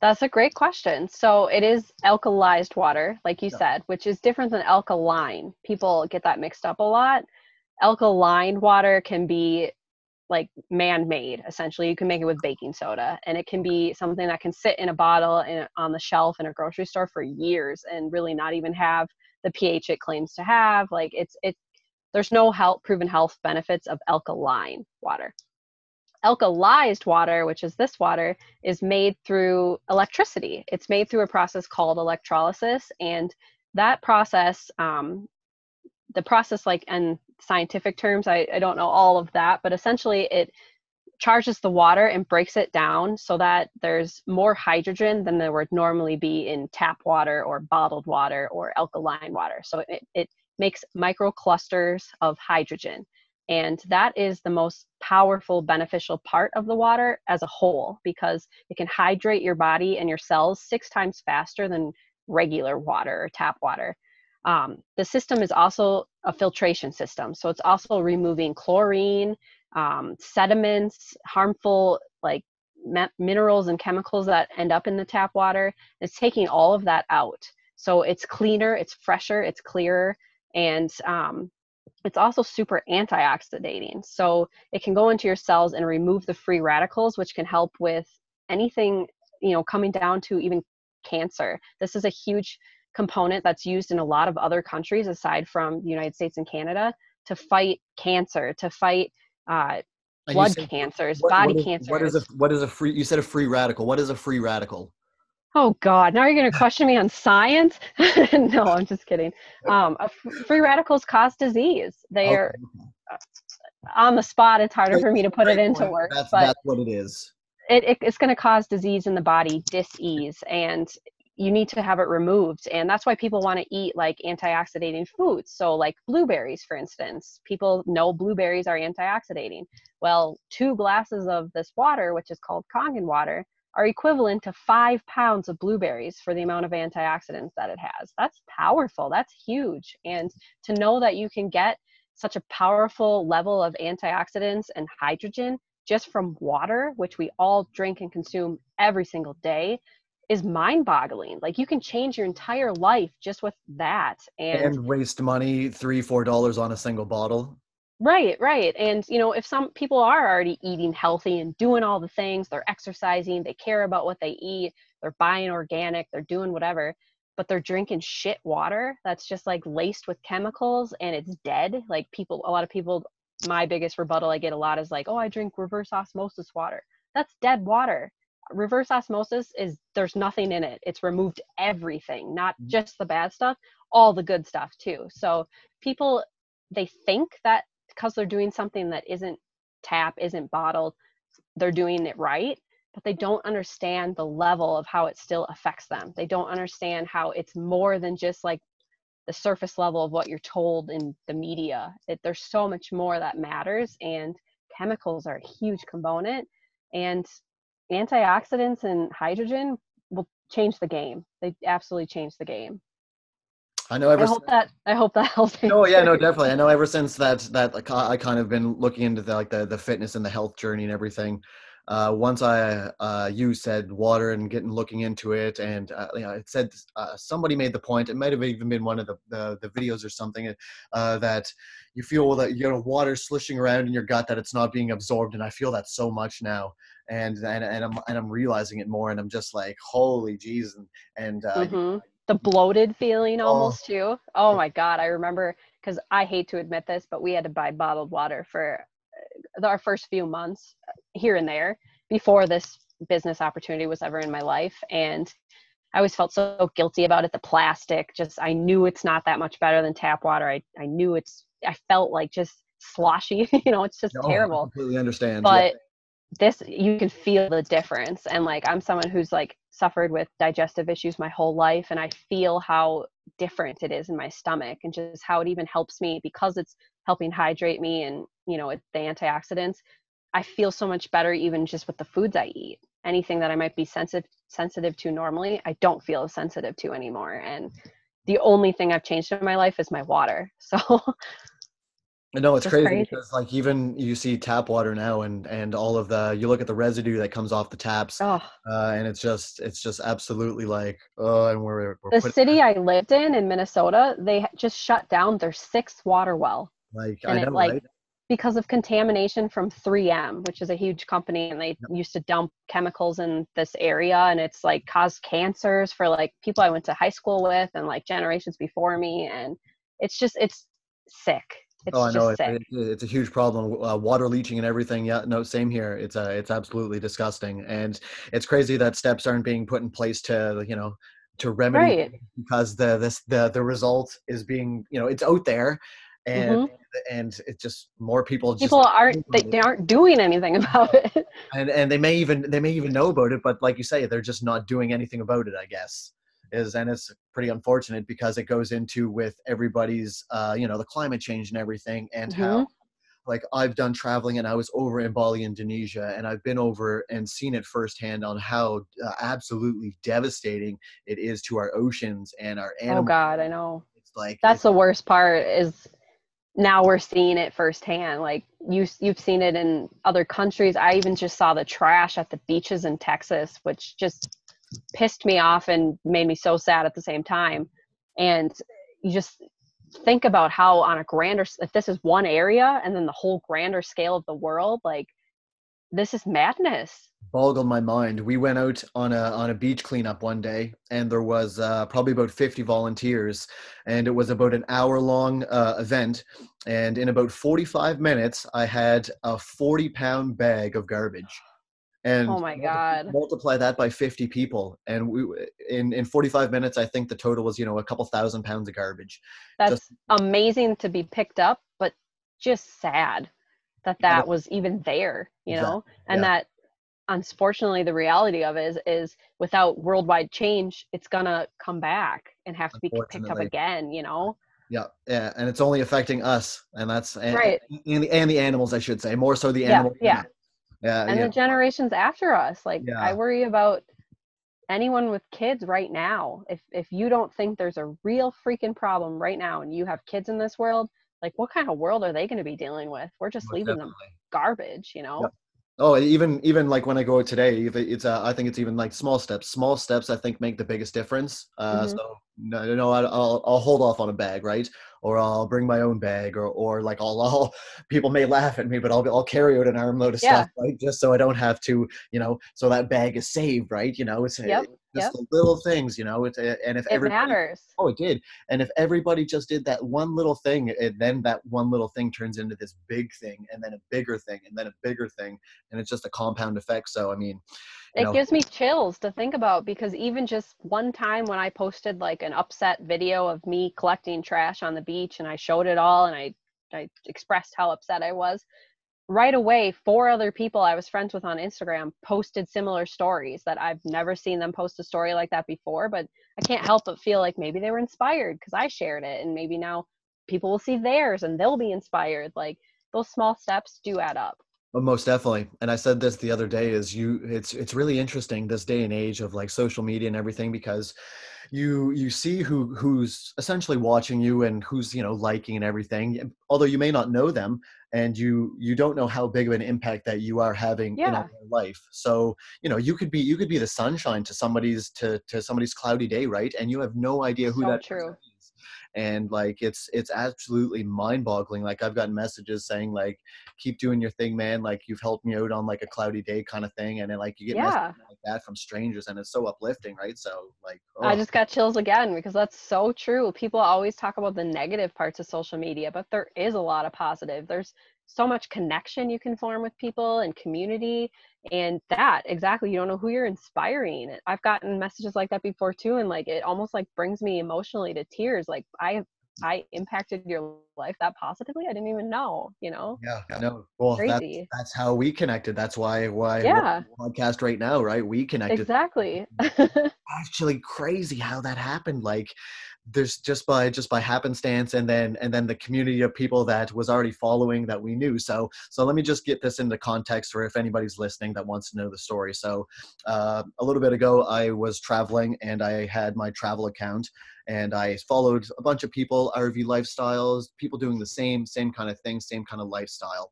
That's a great question. So it is alkalized water, like you said, which is different than alkaline. People get that mixed up a lot. Alkaline water can be like man-made, essentially. You can make it with baking soda, and it can be something that can sit in a bottle and on the shelf in a grocery store for years and really not even have the pH it claims to have. Like there's no proven health benefits of alkaline water. Alkalized water, which is this water, is made through electricity. It's made through a process called electrolysis, and that process, the process, like in scientific terms, I don't know all of that, but essentially it charges the water and breaks it down so that there's more hydrogen than there would normally be in tap water or bottled water or alkaline water. So it makes micro clusters of hydrogen. And that is the most powerful, beneficial part of the water as a whole, because it can hydrate your body and your cells 6 times faster than regular water or tap water. The system is also a filtration system. So it's also removing chlorine, sediments, harmful like minerals and chemicals that end up in the tap water. It's taking all of that out. So it's cleaner, it's fresher, it's clearer. And, it's also super antioxidating. So it can go into your cells and remove the free radicals, which can help with anything, coming down to even cancer. This is a huge component that's used in a lot of other countries aside from the United States and Canada to fight cancer, to fight blood cancers, body cancers. You said a free radical. What is a free radical? Oh God, now you're going to question me on science? No, I'm just kidding. Free radicals cause disease. They are on the spot. It's harder for me to put it into words. That's what it is. It's going to cause disease in the body, dis-ease, and you need to have it removed. And that's why people want to eat like antioxidating foods. So like blueberries, for instance, people know blueberries are antioxidating. Well, 2 glasses of this water, which is called Kangen water, are equivalent to 5 pounds of blueberries for the amount of antioxidants that it has. That's powerful. That's huge. And to know that you can get such a powerful level of antioxidants and hydrogen just from water, which we all drink and consume every single day, is mind-boggling. Like you can change your entire life just with that. And waste money, $3-4 on a single bottle. Right. And, if some people are already eating healthy and doing all the things, they're exercising, they care about what they eat, they're buying organic, they're doing whatever, but they're drinking shit water that's just like laced with chemicals and it's dead. Like my biggest rebuttal I get a lot is like, oh, I drink reverse osmosis water. That's dead water. Reverse osmosis is there's nothing in it. It's removed everything, not just the bad stuff, all the good stuff too. So people, they think that because they're doing something that isn't tap, isn't bottled, they're doing it right, but they don't understand the level of how it still affects them. They don't understand how it's more than just like the surface level of what you're told in the media. There's so much more that matters, and chemicals are a huge component, and antioxidants and hydrogen will change the game. They absolutely change the game. I hope that helps. No, yeah, no, definitely. I know ever since that like, I kind of been looking into the fitness and the health journey and everything. Once you said water and looking into it, and it said somebody made the point. It might have even been one of the videos or something that you feel that water slushing around in your gut that it's not being absorbed, and I feel that so much now. and I'm realizing it more, and I'm just like, holy geez. And the bloated feeling almost too. Oh my God. I remember, because I hate to admit this, but we had to buy bottled water for our first few months here and there before this business opportunity was ever in my life. And I always felt so guilty about it. The plastic, I knew it's not that much better than tap water. I knew I felt like just sloshy, it's just terrible. I completely understand. But this, you can feel the difference. And like, I'm someone who's like suffered with digestive issues my whole life. And I feel how different it is in my stomach and just how it even helps me, because it's helping hydrate me and, it's the antioxidants. I feel so much better, even just with the foods I eat. Anything that I might be sensitive to normally, I don't feel sensitive to anymore. And the only thing I've changed in my life is my water. So I know it's crazy because like, even you see tap water now and all of the, you look at the residue that comes off the taps and it's just absolutely like, and we're the city I lived in Minnesota, they just shut down their sixth water well. Like, and I know, right? Because of contamination from 3M, which is a huge company, and they used to dump chemicals in this area, and it's like caused cancers for like people I went to high school with and like generations before me. And it's sick. It's sick. It's a huge problem. Water leaching and everything. Yeah, no, same here. It's absolutely disgusting. And it's crazy that steps aren't being put in place to remedy it, because the result is being, it's out there. And it's just more people aren't doing anything about it, and they may even know about it, but like you say, they're just not doing anything about it, I guess, and it's pretty unfortunate, because it goes into with everybody's the climate change and everything, and how, like, I've done traveling, and I was over in Bali, Indonesia, and I've been over and seen it firsthand on how absolutely devastating it is to our oceans and our animals. Oh God, I know. It's like, that's the worst part is, now we're seeing it firsthand. Like you've seen it in other countries. I even just saw the trash at the beaches in Texas, which just pissed me off and made me so sad at the same time. And you just think about how on a grander, if this is one area and then the whole grander scale of the world, like this is madness. Boggled my mind. We went out on a beach cleanup one day, and there was probably about 50 volunteers, and it was about an hour-long event. And in about 45 minutes, I had a 40-pound bag of garbage. And oh my God! Multiply that by 50 people, and we in 45 minutes, I think the total was a couple thousand pounds of garbage. That's amazing to be picked up, but just sad that was even there, that. Unfortunately, the reality of it is without worldwide change, it's going to come back and have to be picked up again, Yeah. Yeah. And it's only affecting us. And that's right. And the animals, I should say, more so the animals. Yeah. Yeah. And the generations after us. Like I worry about anyone with kids right now. If you don't think there's a real freaking problem right now and you have kids in this world, like what kind of world are they going to be dealing with? We're just leaving them garbage, Yeah. Oh, even like when I go today, it's I think it's even like small steps. Small steps, I think, make the biggest difference. So no, I'll hold off on a bag, right? Or I'll bring my own bag, or like I'll people may laugh at me, but I'll carry out an armload of stuff, right? Just so I don't have to, so that bag is saved, right? It's just the little things, It's and if it matters. Oh, it did. And if everybody just did that one little thing, then that one little thing turns into this big thing, and then a bigger thing, and then a bigger thing, and it's just a compound effect. So I mean, it gives me chills to think about, because even just one time when I posted like an upset video of me collecting trash on the beach, and I showed it all, and I expressed how upset I was. Right away, 4 other people I was friends with on Instagram posted similar stories that I've never seen them post a story like that before, but I can't help but feel like maybe they were inspired because I shared it, and maybe now people will see theirs and they'll be inspired. Like those small steps do add up. Well, most definitely. And I said this the other day it's really interesting this day and age of like social media and everything, because you see who's essentially watching you and who's, liking and everything, although you may not know them, and you don't know how big of an impact that you are having in their life. So, you could be the sunshine to somebody's cloudy day, right? And you have no idea who that is. months. And like, it's absolutely mind boggling. Like, I've gotten messages saying like, keep doing your thing, man. Like, you've helped me out on like a cloudy day kind of thing. And then like, you get messages like that from strangers, and it's so uplifting. Right. So like, I just got chills again, because that's so true. People always talk about the negative parts of social media, but there is a lot of positive. There's so much connection you can form with people and community, and that exactly, you don't know who you're inspiring. I've gotten messages like that before too. And like, it almost like brings me emotionally to tears. Like, I impacted your life that positively. I didn't even know, you know? Yeah, no, well, that's how we connected. That's why podcast right now, right? We connected. Exactly. Actually crazy how that happened. Like, there's just by happenstance, and then the community of people that was already following that we knew. So let me just get this into context for if anybody's listening that wants to know the story. So a little bit ago, I was traveling and I had my travel account, and I followed a bunch of people. I review lifestyles, people doing the same kind of thing, same kind of lifestyle.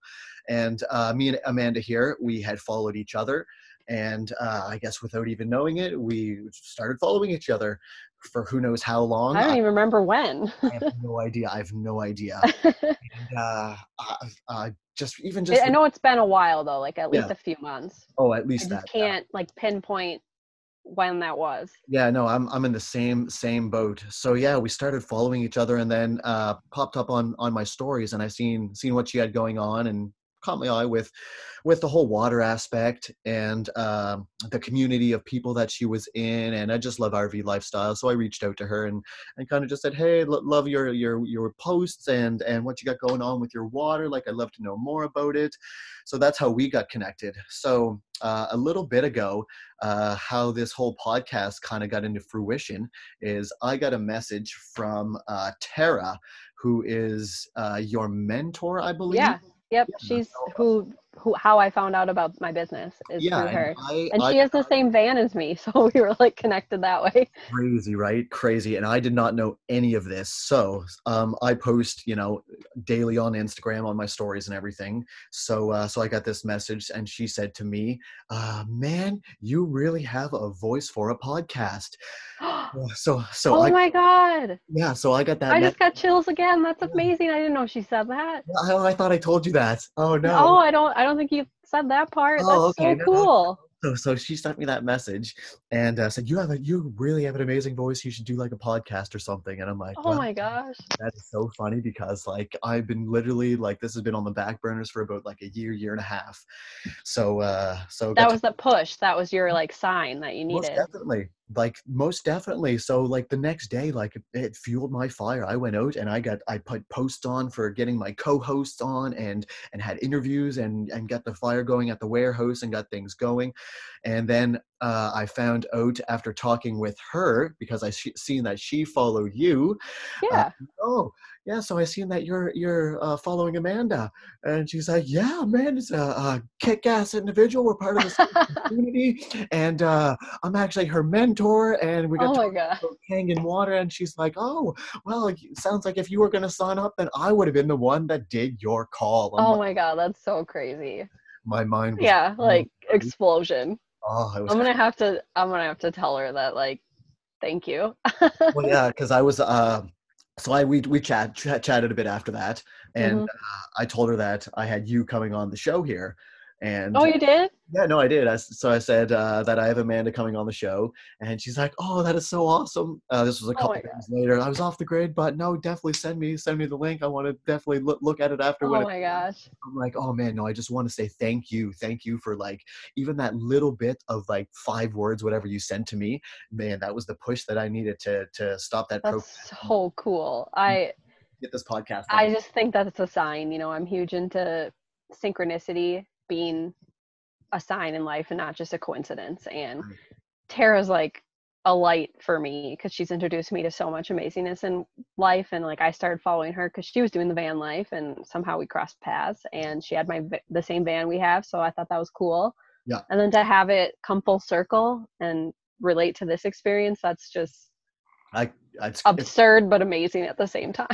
And me and Amanda here, we had followed each other. And I guess without even knowing it, we started following each other for who knows how long. I don't even remember when. I have no idea. And, I know it's been a while though, like at least a few months. Oh, at least that. I can't like pinpoint when that was. Yeah, no, I'm in the same boat. So yeah, we started following each other, and then popped up on my stories, and I seen what she had going on, and caught my eye with the whole water aspect and the community of people that she was in. And I just love RV lifestyle. So I reached out to her and kind of just said, hey, love your posts and what you got going on with your water. Like, I'd love to know more about it. So that's how we got connected. So a little bit ago, how this whole podcast kind of got into fruition is I got a message from Tara, who is your mentor, I believe. Yeah. Yep, yeah, she's who. How I found out about my business is through her, and she has the same van as me, so we were like connected that way. Crazy, right? Crazy, and I did not know any of this. So I post, daily on Instagram on my stories and everything. So so I got this message, and she said to me, "Man, you really have a voice for a podcast." So oh my God. Yeah, so I got that. I just got chills again. That's amazing. I didn't know she said that. I thought I told you that. Oh no. Oh, I don't think you said that part. Oh, that's okay. So cool. So she sent me that message and said, you really have an amazing voice. You should do like a podcast or something. And I'm like, oh my gosh, that's so funny, because like, I've been literally like, this has been on the back burners for about like a year and a half. So, so that was the push. That was your like sign that you needed. Most definitely. So like the next day, like it fueled my fire. I went out and I put posts on for getting my co-hosts on and had interviews and got the fire going at the warehouse and got things going. And then I found out after talking with her, because I seen that she followed you. Yeah. So I seen that you're following Amanda, and she's like, yeah, man, it's a kick-ass individual. We're part of this community, and I'm actually her mentor, and we got Kangen water. And she's like, oh, well, it sounds like if you were gonna sign up, then I would have been the one that did your call. My God, that's so crazy. My mind was explosion. Oh, I'm gonna have to tell her that, like, thank you. Well, yeah, because I was so we chatted a bit after that, and I told her that I had you coming on the show here. And oh, you did? Yeah, no, I did. So I said that I have Amanda coming on the show, and she's like, "Oh, that is so awesome!" This was a couple days later. I was off the grid, but no, definitely send me the link. I want to definitely look at it afterwards. Oh my gosh! I'm like, oh man, no, I just want to say thank you for like even that little bit of like 5 words, whatever you sent to me. Man, that was the push that I needed to stop that. That's so cool. I get this podcast. I just think that's a sign. I'm huge into synchronicity being a sign in life and not just a coincidence. And Tara's like a light for me, because she's introduced me to so much amazingness in life. And like, I started following her because she was doing the van life, and somehow we crossed paths, and she had the same van we have. So I thought that was cool. Yeah. And then to have it come full circle and relate to this experience, that's just absurd but amazing at the same time.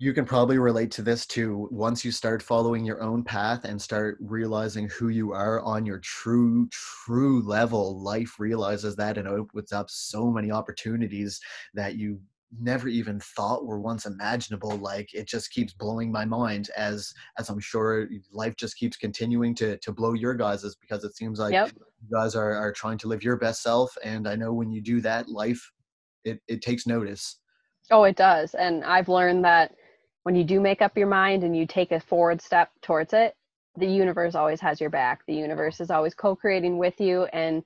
you can probably relate to this too. Once you start following your own path and start realizing who you are on your true level, life realizes that, and it opens up so many opportunities that you never even thought were once imaginable. Like, it just keeps blowing my mind, as I'm sure life just keeps continuing to blow your guys's, because it seems like you guys are trying to live your best self. And I know when you do that, life, it takes notice. Oh, it does. And I've learned that when you do make up your mind and you take a forward step towards it, the universe always has your back. The universe is always co-creating with you, and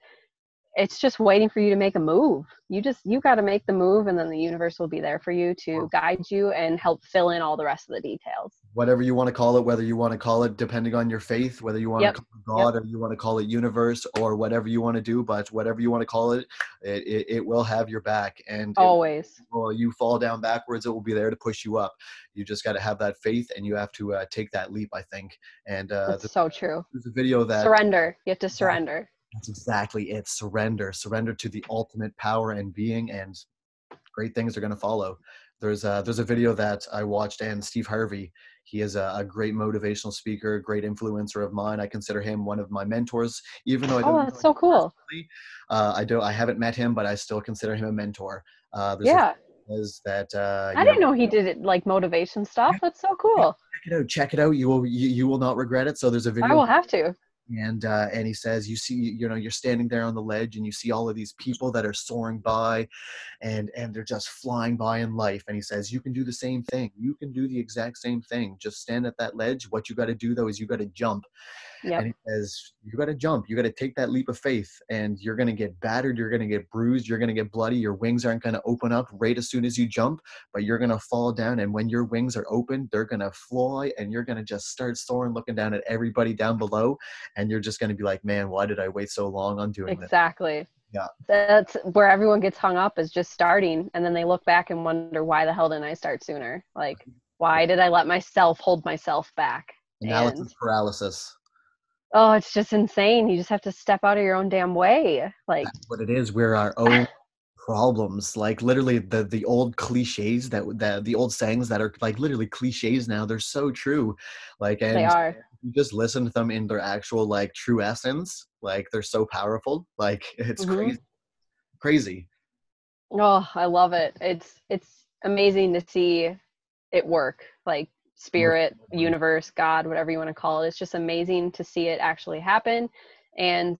it's just waiting for you to make a move. You got to make the move, and then the universe will be there for you to guide you and help fill in all the rest of the details. Whatever you want to call it, whether you want to call it, depending on your faith, whether you want to call it God or you want to call it universe or whatever you want to do, but whatever you want to call it, it will have your back. And always. Well, you fall down backwards, it will be there to push you up. You just got to have that faith, and you have to take that leap, I think. And that's so true. There's a video that surrender. You have to surrender. That's exactly it. Surrender to the ultimate power and being, and great things are going to follow. There's a video that I watched, and Steve Harvey, he is a great motivational speaker, great influencer of mine. I consider him one of my mentors, even though I don't. Oh, that's so cool. I haven't met him, but I still consider him a mentor. I didn't know he did it, like motivation stuff. That's so cool. Check it out. You will not regret it. So there's a video. I will have to. And he says, you see, you're standing there on the ledge and you see all of these people that are soaring by and they're just flying by in life. And he says, you can do the same thing. You can do the exact same thing. Just stand at that ledge. What you got to do though, is you got to jump. Yep. And he says, you got to jump. You got to take that leap of faith, and you're going to get battered. You're going to get bruised. You're going to get bloody. Your wings aren't going to open up right as soon as you jump, but you're going to fall down. And when your wings are open, they're going to fly, and you're going to just start soaring, looking down at everybody down below. And you're just going to be like, man, why did I wait so long on doing this? Exactly. Yeah. That's where everyone gets hung up, is just starting. And then they look back and wonder, why the hell didn't I start sooner? Like, why did I let myself hold myself back? Analysis paralysis. Oh, it's just insane. You just have to step out of your own damn way. Like, that's what it is. We're our own problems. Like, literally the old cliches the old sayings that are like literally cliches now, they're so true. Like, and they are. You just listen to them in their actual, like, true essence. Like, they're so powerful. Like, it's crazy. Oh, I love it. It's amazing to see it work. Like, spirit, universe, God, whatever you want to call it. It's just amazing to see it actually happen. And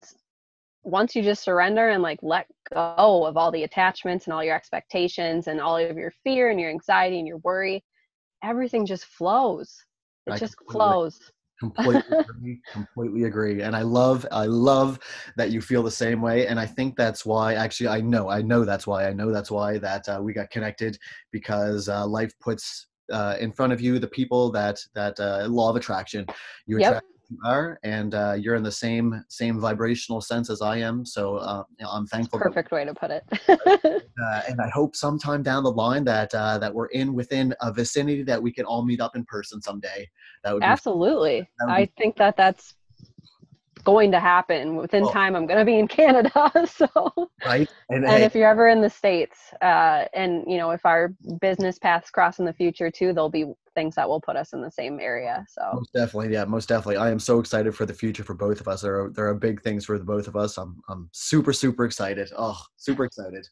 once you just surrender and, like, let go of all the attachments and all your expectations and all of your fear and your anxiety and your worry, everything just flows. It just flows. Completely agree. And I love that you feel the same way. And I think that's why, actually, I know that's why that we got connected, because life puts in front of you the people that law of attraction. You attract who you are, and you're in the same vibrational sense as I am. So I'm thankful. Perfect way to put it. And I hope sometime down the line that we're within a vicinity that we can all meet up in person someday. That would absolutely. I think that's going to happen within time. I'm going to be in Canada, so right. And if you're ever in the States, and if our business paths cross in the future too, there'll be things that will put us in the same area. So most definitely. I am so excited for the future for both of us. There are big things for the both of us. I'm super excited. Oh, super excited.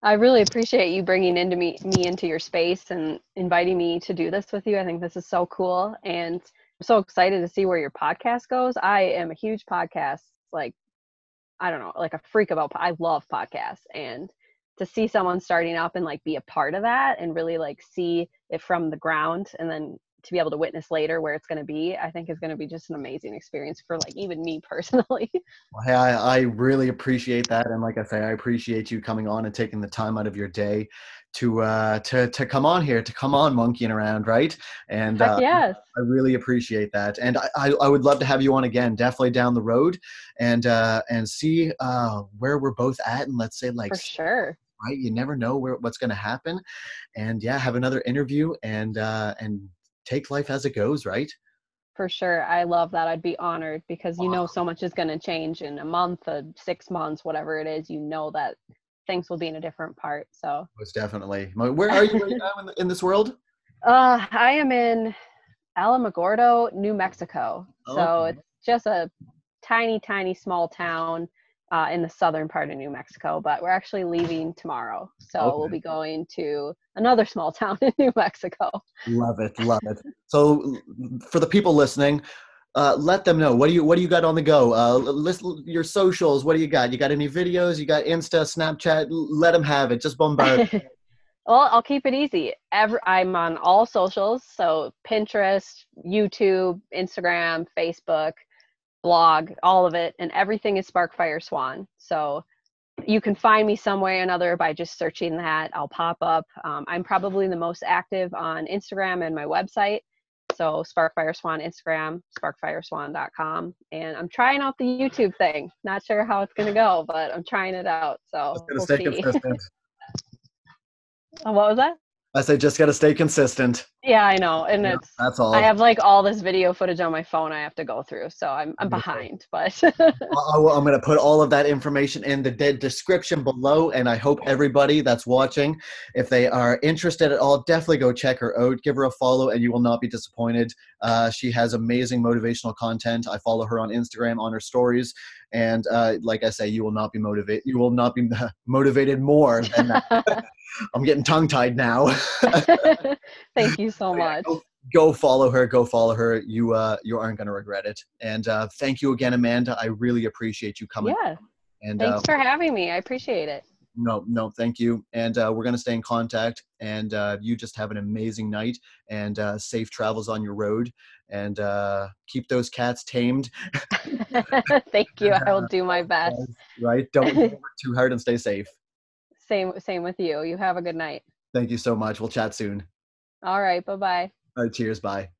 I really appreciate you bringing me into your space and inviting me to do this with you. I think this is so cool, and I'm so excited to see where your podcast goes. I am a huge podcast, like, I don't know, like a freak about, I love podcasts, and to see someone starting up and like be a part of that and really like see it from the ground, and then to be able to witness later where it's going to be, I think is going to be just an amazing experience for like even me personally. Well, hey, I really appreciate that. And like I say, I appreciate you coming on and taking the time out of your day to come on here, to come on monkeying around, right? And yes. I really appreciate that, and I would love to have you on again, definitely down the road, and see where we're both at, and let's say, like, for sure, right? You never know what's going to happen, and have another interview and take life as it goes, right? For sure. I love that. I'd be honored, because so much is going to change in a month, 6 months, whatever it is. That things will be in a different part. So most definitely. Where are you right now in this world? I am in Alamogordo, New Mexico. So it's just a tiny, tiny small town. in the southern part of New Mexico, but we're actually leaving tomorrow. So okay. We'll be going to another small town in New Mexico. Love it. Love it. So for the people listening, let them know, what do you got on the go? List your socials. What do you got? You got any videos? You got Insta, Snapchat? Let them have it. Just bombard. Well, I'll keep it easy. I'm on all socials. So Pinterest, YouTube, Instagram, Facebook, blog, all of it, and everything is Sparkfire Swan. So you can find me some way or another by just searching that. I'll pop up. I'm probably the most active on Instagram and my website. So Sparkfire Swan Instagram, sparkfireswan.com. And I'm trying out the YouTube thing. Not sure how it's going to go, but I'm trying it out. So we'll see. What was that? I say, just got to stay consistent. Yeah, I know. And yeah, that's all. I have like all this video footage on my phone I have to go through. So I'm behind, but. I'm going to put all of that information in the description below. And I hope everybody that's watching, if they are interested at all, definitely go check her out, give her a follow, and you will not be disappointed. She has amazing motivational content. I follow her on Instagram, on her stories. And like I say, you will not be motivated more than that. I'm getting tongue-tied now. Thank you so much. Go follow her. Go follow her. You aren't going to regret it. And thank you again, Amanda. I really appreciate you coming. Yeah. And thanks for having me. I appreciate it. No, thank you. And we're going to stay in contact. And you just have an amazing night, and safe travels on your road, and keep those cats tamed. Thank you. I will do my best. Right. Don't work too hard and stay safe. Same with you. You have a good night. Thank you so much. We'll chat soon. All right. Bye-bye. All right. Cheers. Bye.